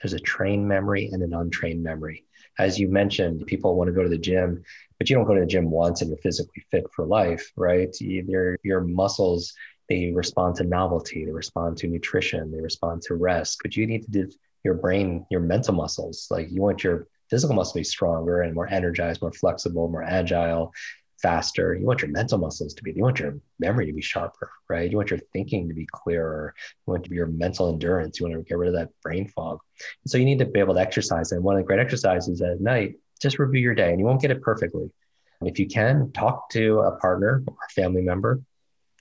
There's a trained memory and an untrained memory. As you mentioned, people want to go to the gym, but you don't go to the gym once and you're physically fit for life, right? Your muscles, they respond to novelty, they respond to nutrition, they respond to rest, but you need to do your brain, your mental muscles. Like you want your physical muscles to be stronger and more energized, more flexible, more agile, faster. You want your mental muscles to be, you want your memory to be sharper, right? You want your thinking to be clearer. You want your mental endurance. You want to get rid of that brain fog. And so you need to be able to exercise. And one of the great exercises at night, just review your day, and you won't get it perfectly. And if you can, talk to a partner or a family member,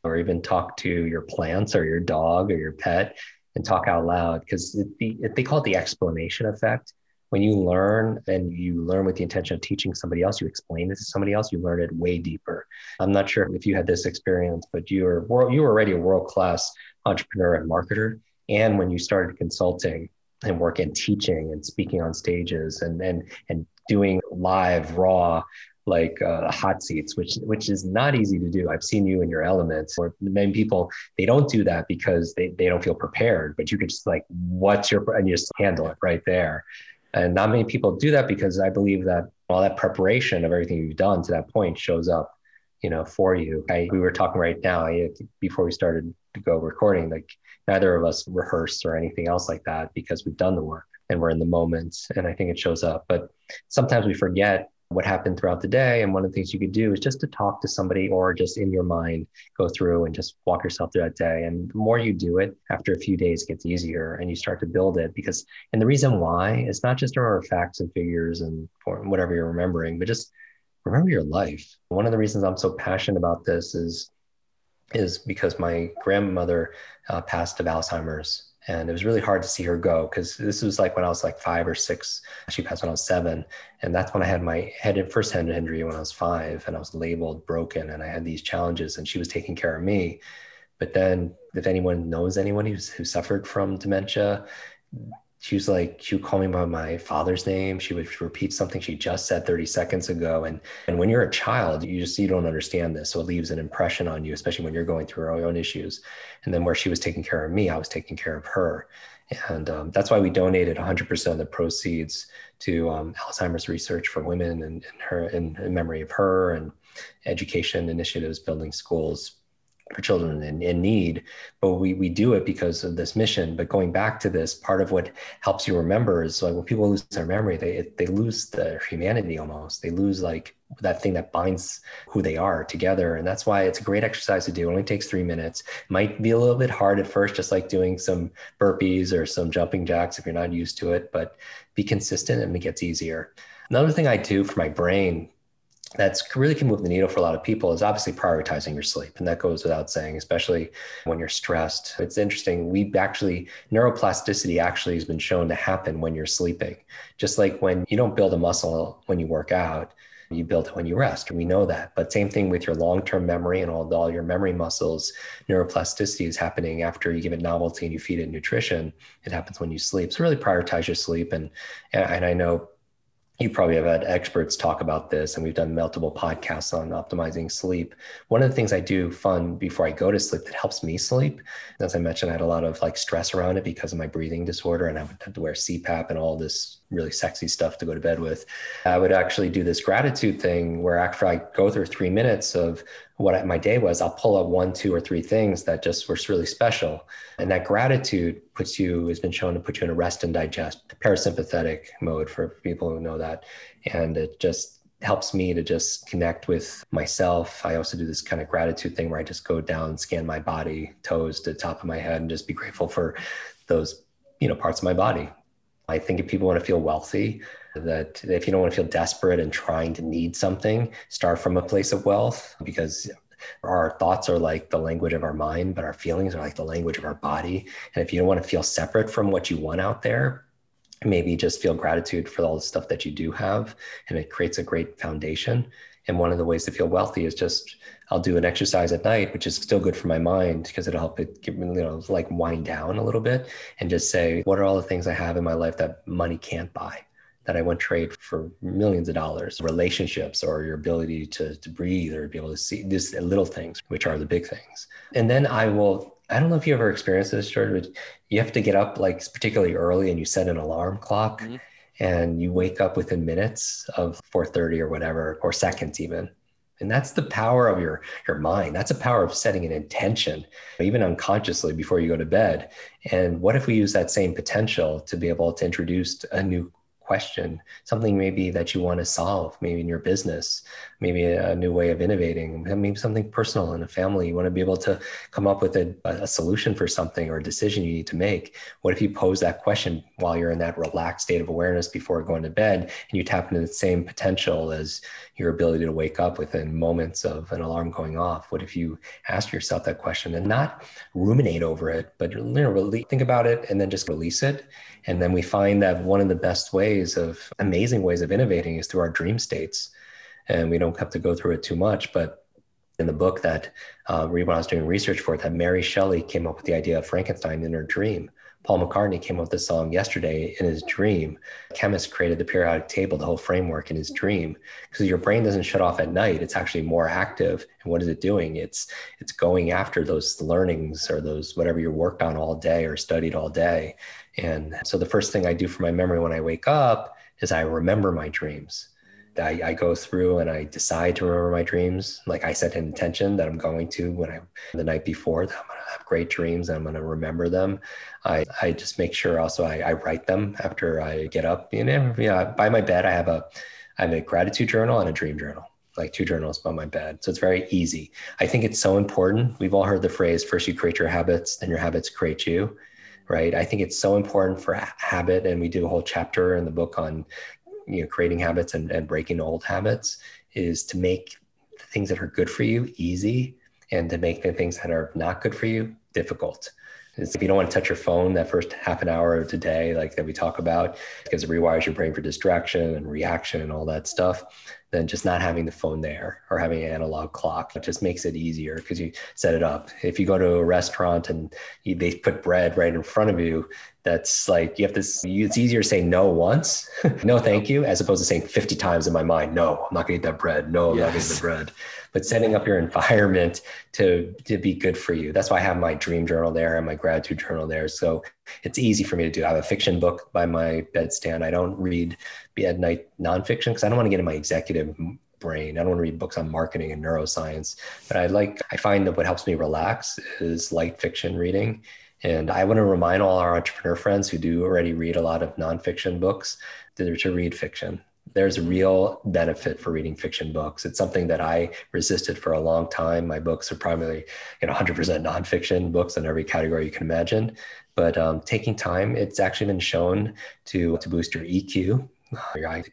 or even talk to your plants or your dog or your pet and talk out loud, because they call it the explanation effect. when you learn and you learn with the intention of teaching somebody else, you explain this to somebody else, you learn it way deeper. I'm not sure if you had this experience, but you were already a world-class entrepreneur and marketer. And when you started consulting and work in teaching and speaking on stages and doing live raw, like hot seats, which is not easy to do. I've seen you in your elements, where many people, they don't do that because they don't feel prepared, but you could just like, and you just handle it right there. And not many people do that because I believe that all that preparation of everything you've done to that point shows up, for you. We were talking right now before we started to go recording, like neither of us rehearsed or anything else like that because we've done the work and we're in the moment. And I think it shows up, but sometimes we forget what happened throughout the day. And one of the things you could do is just to talk to somebody or just in your mind, go through and just walk yourself through that day. And the more you do it, after a few days, it gets easier and you start to build it because, and the reason why it's not just around facts and figures and whatever you're remembering, but just remember your life. One of the reasons I'm so passionate about this is because my grandmother passed of Alzheimer's. And it was really hard to see her go because this was like when I was like 5 or 6, she passed when I was 7. And that's when I had my first head injury when I was 5 and I was labeled broken and I had these challenges and she was taking care of me. But then if anyone knows anyone who suffered from dementia, she would call me by my father's name. She would repeat something she just said 30 seconds ago. And when you're a child, you don't understand this. So it leaves an impression on you, especially when you're going through your own issues. And then where she was taking care of me, I was taking care of her. And that's why we donated 100% of the proceeds to Alzheimer's research for women and in memory of her, and education initiatives, building schools for children in need. But we do it because of this mission. But going back to this, part of what helps you remember is like when people lose their memory, they lose their humanity almost. They lose like that thing that binds who they are together. And that's why it's a great exercise to do. It only takes 3 minutes. Might be a little bit hard at first, just like doing some burpees or some jumping jacks if you're not used to it, but be consistent and it gets easier. Another thing I do for my brain that's really can move the needle for a lot of people is obviously prioritizing your sleep. And that goes without saying, especially when you're stressed. It's interesting. Neuroplasticity actually has been shown to happen when you're sleeping. Just like when you don't build a muscle when you work out, you build it when you rest. We know that. But same thing with your long-term memory and all your memory muscles. Neuroplasticity is happening after you give it novelty and you feed it nutrition. It happens when you sleep. So really prioritize your sleep. And I know you probably have had experts talk about this, and we've done multiple podcasts on optimizing sleep. One of the things I do fun before I go to sleep that helps me sleep, as I mentioned, I had a lot of like stress around it because of my breathing disorder, and I would have to wear CPAP and all this really sexy stuff to go to bed with. I would actually do this gratitude thing where after I go through 3 minutes of what my day was, I'll pull up 1, 2, or 3 things that just were really special. And that gratitude has been shown to put you in a rest and digest parasympathetic mode for people who know that. And it just helps me to just connect with myself. I also do this kind of gratitude thing where I just go down, scan my body, toes to the top of my head, and just be grateful for those, parts of my body. I think if people want to feel wealthy, that if you don't want to feel desperate and trying to need something, start from a place of wealth, because our thoughts are like the language of our mind, but our feelings are like the language of our body. And if you don't want to feel separate from what you want out there, maybe just feel gratitude for all the stuff that you do have, and it creates a great foundation. And one of the ways to feel wealthy is just, I'll do an exercise at night, which is still good for my mind because it'll help it give me, wind down a little bit and just say, what are all the things I have in my life that money can't buy, that I won't trade for millions of dollars, relationships, or your ability to breathe or be able to see these little things, which are the big things. And then I don't know if you ever experienced this, George, but you have to get up like particularly early and you set an alarm clock. Mm-hmm. And you wake up within minutes of 4:30 or whatever, or seconds even. And that's the power of your mind. That's the power of setting an intention, even unconsciously before you go to bed. And what if we use that same potential to be able to introduce a new question, something maybe that you want to solve, maybe in your business, maybe a new way of innovating, maybe something personal in a family. You want to be able to come up with a solution for something or a decision you need to make. What if you pose that question while you're in that relaxed state of awareness before going to bed, and you tap into the same potential as your ability to wake up within moments of an alarm going off? What if you ask yourself that question and not ruminate over it, but think about it and then just release it? And then we find that one of the best ways ways of amazing ways of innovating is through our dream states. And we don't have to go through it too much, but in the book that when I was doing research for it, that Mary Shelley came up with the idea of Frankenstein in her dream. Paul McCartney came up with the song Yesterday in his dream. Chemists created the periodic table, the whole framework in his dream, because your brain doesn't shut off at night. It's actually more active. And what is it doing? It's going after those learnings or those, whatever you worked on all day or studied all day. And so the first thing I do for my memory when I wake up is I remember my dreams. I go through and I decide to remember my dreams. Like I set an intention that I'm going to the night before, that I'm going to have great dreams and I'm going to remember them. I just make sure also I write them after I get up. You know, by my bed, I have a gratitude journal and a dream journal, like two journals by my bed. So it's very easy. I think it's so important. We've all heard the phrase, first you create your habits, then your habits create you, right? I think it's so important for habit. And we do a whole chapter in the book on creating habits and breaking old habits, is to make the things that are good for you easy and to make the things that are not good for you difficult. It's, if you don't want to touch your phone that first half an hour of the day, like that we talk about, because it rewires your brain for distraction and reaction and all that stuff, then just not having the phone there or having an analog clock, it just makes it easier because you set it up. If you go to a restaurant and they put bread right in front of you, that's like, it's easier to say no once, no, thank you, as opposed to saying 50 times in my mind, no, I'm not gonna eat that bread. No, I'm not gonna eat the bread. But setting up your environment to be good for you. That's why I have my dream journal there and my gratitude journal there. So it's easy for me to do. I have a fiction book by my bedstand. I don't read at night nonfiction because I don't want to get in my executive brain. I don't want to read books on marketing and neuroscience, but I find that what helps me relax is light fiction reading. And I want to remind all our entrepreneur friends who do already read a lot of nonfiction books to read fiction. There's a real benefit for reading fiction books. It's something that I resisted for a long time. My books are primarily 100% nonfiction books in every category you can imagine. But taking time, it's actually been shown to boost your EQ.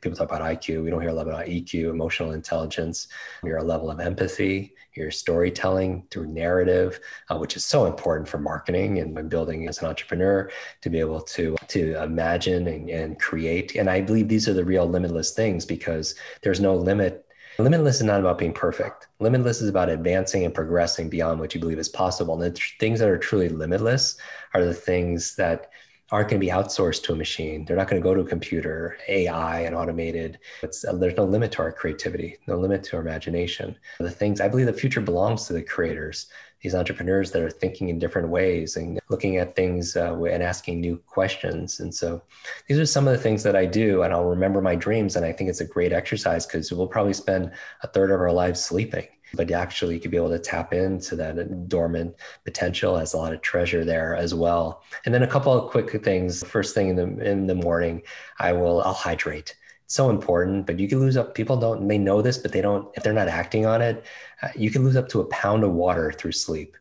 People talk about IQ. We don't hear a lot about EQ, emotional intelligence, your level of empathy, your storytelling through narrative, which is so important for marketing and when building as an entrepreneur, to be able to imagine and create. And I believe these are the real limitless things, because there's no limit. Limitless is not about being perfect. Limitless is about advancing and progressing beyond what you believe is possible. And the things that are truly limitless are the things that aren't going to be outsourced to a machine. They're not going to go to a computer, AI and automated. There's no limit to our creativity, no limit to our imagination. The things, I believe the future belongs to the creators, these entrepreneurs that are thinking in different ways and looking at things and asking new questions. And so these are some of the things that I do, and I'll remember my dreams. And I think it's a great exercise because we'll probably spend a third of our lives sleeping, but actually you could be able to tap into that dormant potential. Has a lot of treasure there as well. And then a couple of Kwik things. First thing in the morning, I'll hydrate. It's so important, but you can lose up. People don't, they know this, but they don't, if they're not acting on it, you can lose up to a pound of water through sleep.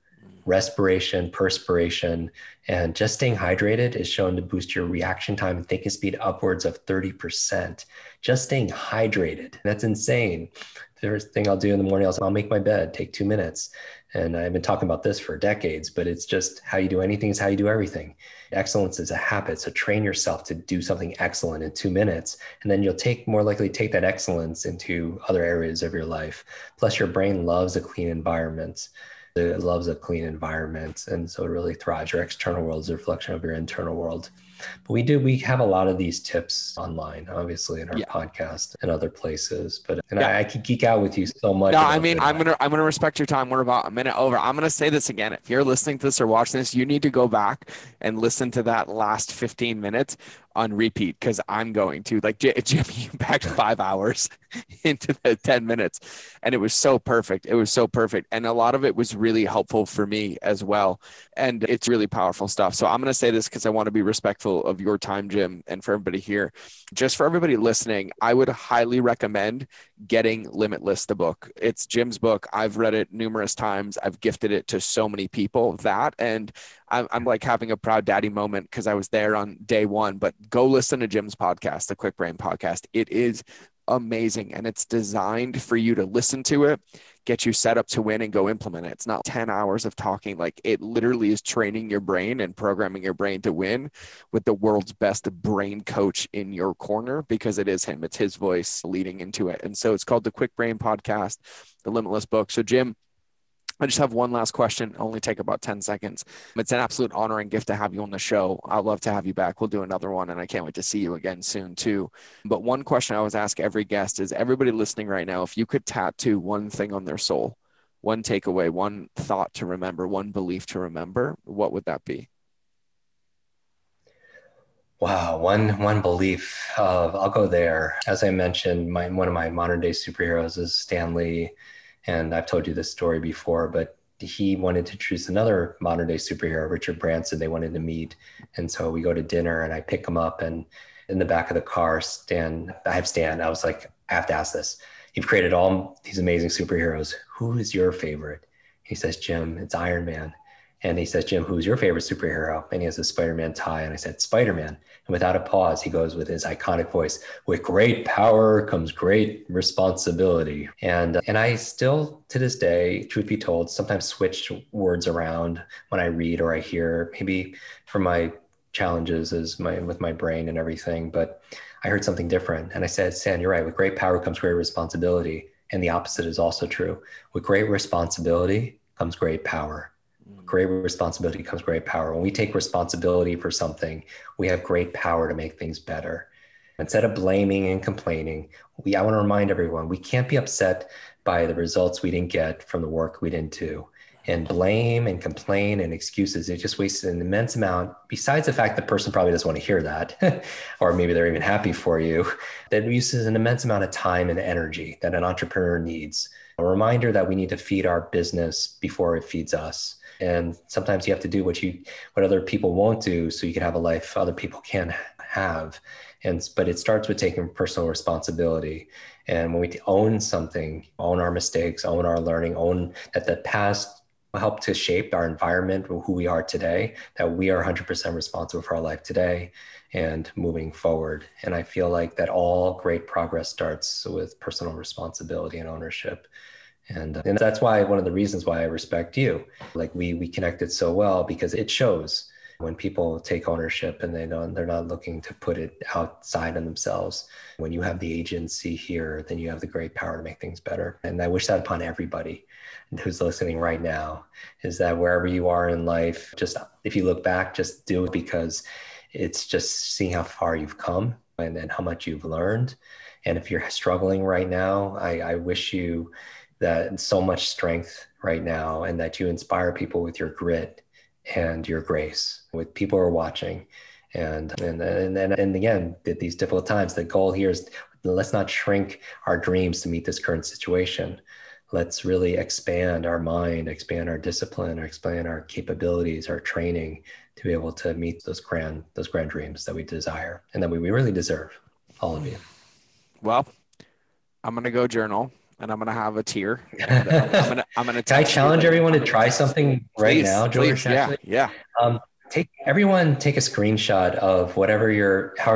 Respiration, perspiration, and just staying hydrated is shown to boost your reaction time and thinking speed upwards of 30%. Just staying hydrated. That's insane. The first thing I'll do in the morning, I'll make my bed, take 2 minutes. And I've been talking about this for decades, but it's just how you do anything is how you do everything. Excellence is a habit. So train yourself to do something excellent in 2 minutes, and then you'll more likely take that excellence into other areas of your life. Plus your brain loves a clean environment. It loves a clean environment. And so it really thrives. Your external world is a reflection of your internal world. But we have a lot of these tips online, obviously, in our podcast and other places. But I could geek out with you so much. No, I mean, I'm gonna respect your time. We're about a minute over. I'm gonna say this again. If you're listening to this or watching this, you need to go back and listen to that last 15 minutes on repeat, because I'm going to, like, Jimmy, you backed 5 hours into the 10 minutes and it was so perfect. It was so perfect. And a lot of it was really helpful for me as well. And it's really powerful stuff. So I'm going to say this because I want to be respectful of your time, Jim, and for everybody here. Just for everybody listening, I would highly recommend getting Limitless, the book. It's Jim's book. I've read it numerous times. I've gifted it to so many people, that, and I'm like having a proud daddy moment because I was there on day one. But go listen to Jim's podcast, the Kwik Brain Podcast. It is amazing. And it's designed for you to listen to it, get you set up to win and go implement it. It's not 10 hours of talking. Like, it literally is training your brain and programming your brain to win with the world's best brain coach in your corner, because it is him. It's his voice leading into it. And so it's called the Kwik Brain Podcast, the Limitless book. So Jim, I just have one last question. I'll only take about 10 seconds. It's an absolute honor and gift to have you on the show. I'd love to have you back. We'll do another one, and I can't wait to see you again soon too. But one question I always ask every guest is, everybody listening right now, if you could tattoo one thing on their soul, one takeaway, one thought to remember, one belief to remember, what would that be? Wow, one belief. I'll go there. As I mentioned, one of my modern day superheroes is Stan Lee. And I've told you this story before, but he wanted to choose another modern day superhero, Richard Branson. They wanted to meet. And so we go to dinner and I pick him up, and in the back of the car, Stan, I was like, I have to ask this. You've created all these amazing superheroes. Who is your favorite? He says, Jim, it's Iron Man. And he says, Jim, who's your favorite superhero? And he has a Spider-Man tie. And I said, Spider-Man. And without a pause, he goes with his iconic voice, with great power comes great responsibility. And I still, to this day, truth be told, sometimes switch words around when I read or I hear, maybe for my challenges with my brain and everything. But I heard something different. And I said, Stan, you're right. With great power comes great responsibility. And the opposite is also true. With great responsibility comes great power. Great responsibility comes great power. When we take responsibility for something, we have great power to make things better. Instead of blaming and complaining, I want to remind everyone, we can't be upset by the results we didn't get from the work we didn't do. And blame and complain and excuses, it just wastes an immense amount, besides the fact the person probably doesn't want to hear that, or maybe they're even happy for you. That uses an immense amount of time and energy that an entrepreneur needs. A reminder that we need to feed our business before it feeds us. And sometimes you have to do what other people won't do, so you can have a life other people can have. But it starts with taking personal responsibility. And when we own something, own our mistakes, own our learning, own that the past helped to shape our environment, who we are today, that we are 100% responsible for our life today and moving forward. And I feel like that all great progress starts with personal responsibility and ownership. And that's why, one of the reasons why I respect you, like we connected so well, because it shows when people take ownership and they're not looking to put it outside of themselves. When you have the agency here, then you have the great power to make things better. And I wish that upon everybody who's listening right now, is that wherever you are in life, just if you look back, just do it, because it's just seeing how far you've come and how much you've learned. And if you're struggling right now, I wish you that so much strength right now, and that you inspire people with your grit and your grace, with people who are watching. And again, at these difficult times, the goal here is, let's not shrink our dreams to meet this current situation. Let's really expand our mind, expand our discipline, or expand our capabilities, our training, to be able to meet those grand dreams that we desire and that we really deserve, all of you. Well, I'm going to go journal. And I'm going to have a tear. And, I'm going to Can I challenge everyone to try something right now, George? Please, yeah. Take a screenshot of however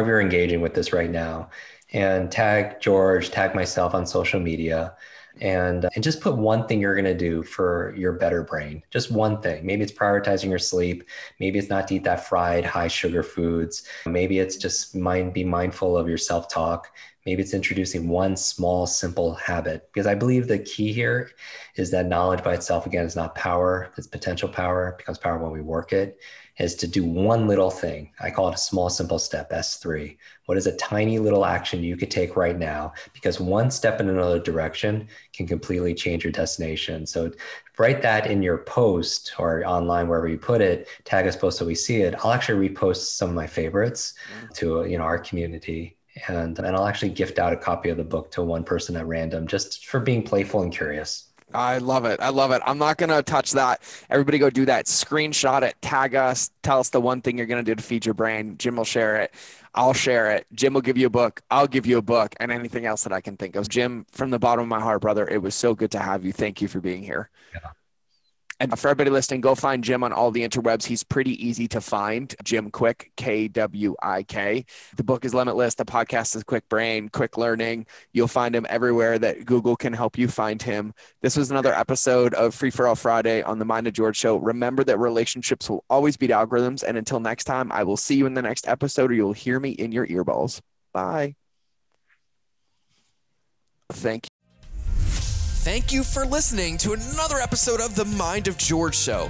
you're engaging with this right now, and tag George, tag myself on social media, and just put one thing you're going to do for your better brain. Just one thing. Maybe it's prioritizing your sleep. Maybe it's not to eat that fried, high sugar foods. Maybe it's just be mindful of your self-talk. Maybe it's introducing one small, simple habit, because I believe the key here is that knowledge by itself, again, is not power. It's potential power. It becomes power when we work it, is to do one little thing. I call it a small, simple step, S3. What is a tiny little action you could take right now? Because one step in another direction can completely change your destination. So write that in your post or online, wherever you put it, tag us both so we see it. I'll actually repost some of my favorites to our community. And I'll actually gift out a copy of the book to one person at random, just for being playful and curious. I love it. I'm not going to touch that. Everybody go do that. Screenshot it. Tag us. Tell us the one thing you're going to do to feed your brain. Jim will share it. I'll share it. Jim will give you a book. I'll give you a book, and anything else that I can think of. Jim, from the bottom of my heart, brother, it was so good to have you. Thank you for being here. Yeah. And for everybody listening, go find Jim on all the interwebs. He's pretty easy to find. Jim Kwik, Kwik. The book is Limitless. The podcast is Kwik Brain, Kwik Learning. You'll find him everywhere that Google can help you find him. This was another episode of Free For All Friday on the Mind of George Show. Remember that relationships will always beat algorithms. And until next time, I will see you in the next episode, or you'll hear me in your earballs. Bye. Thank you. Thank you for listening to another episode of The Mind of George Show.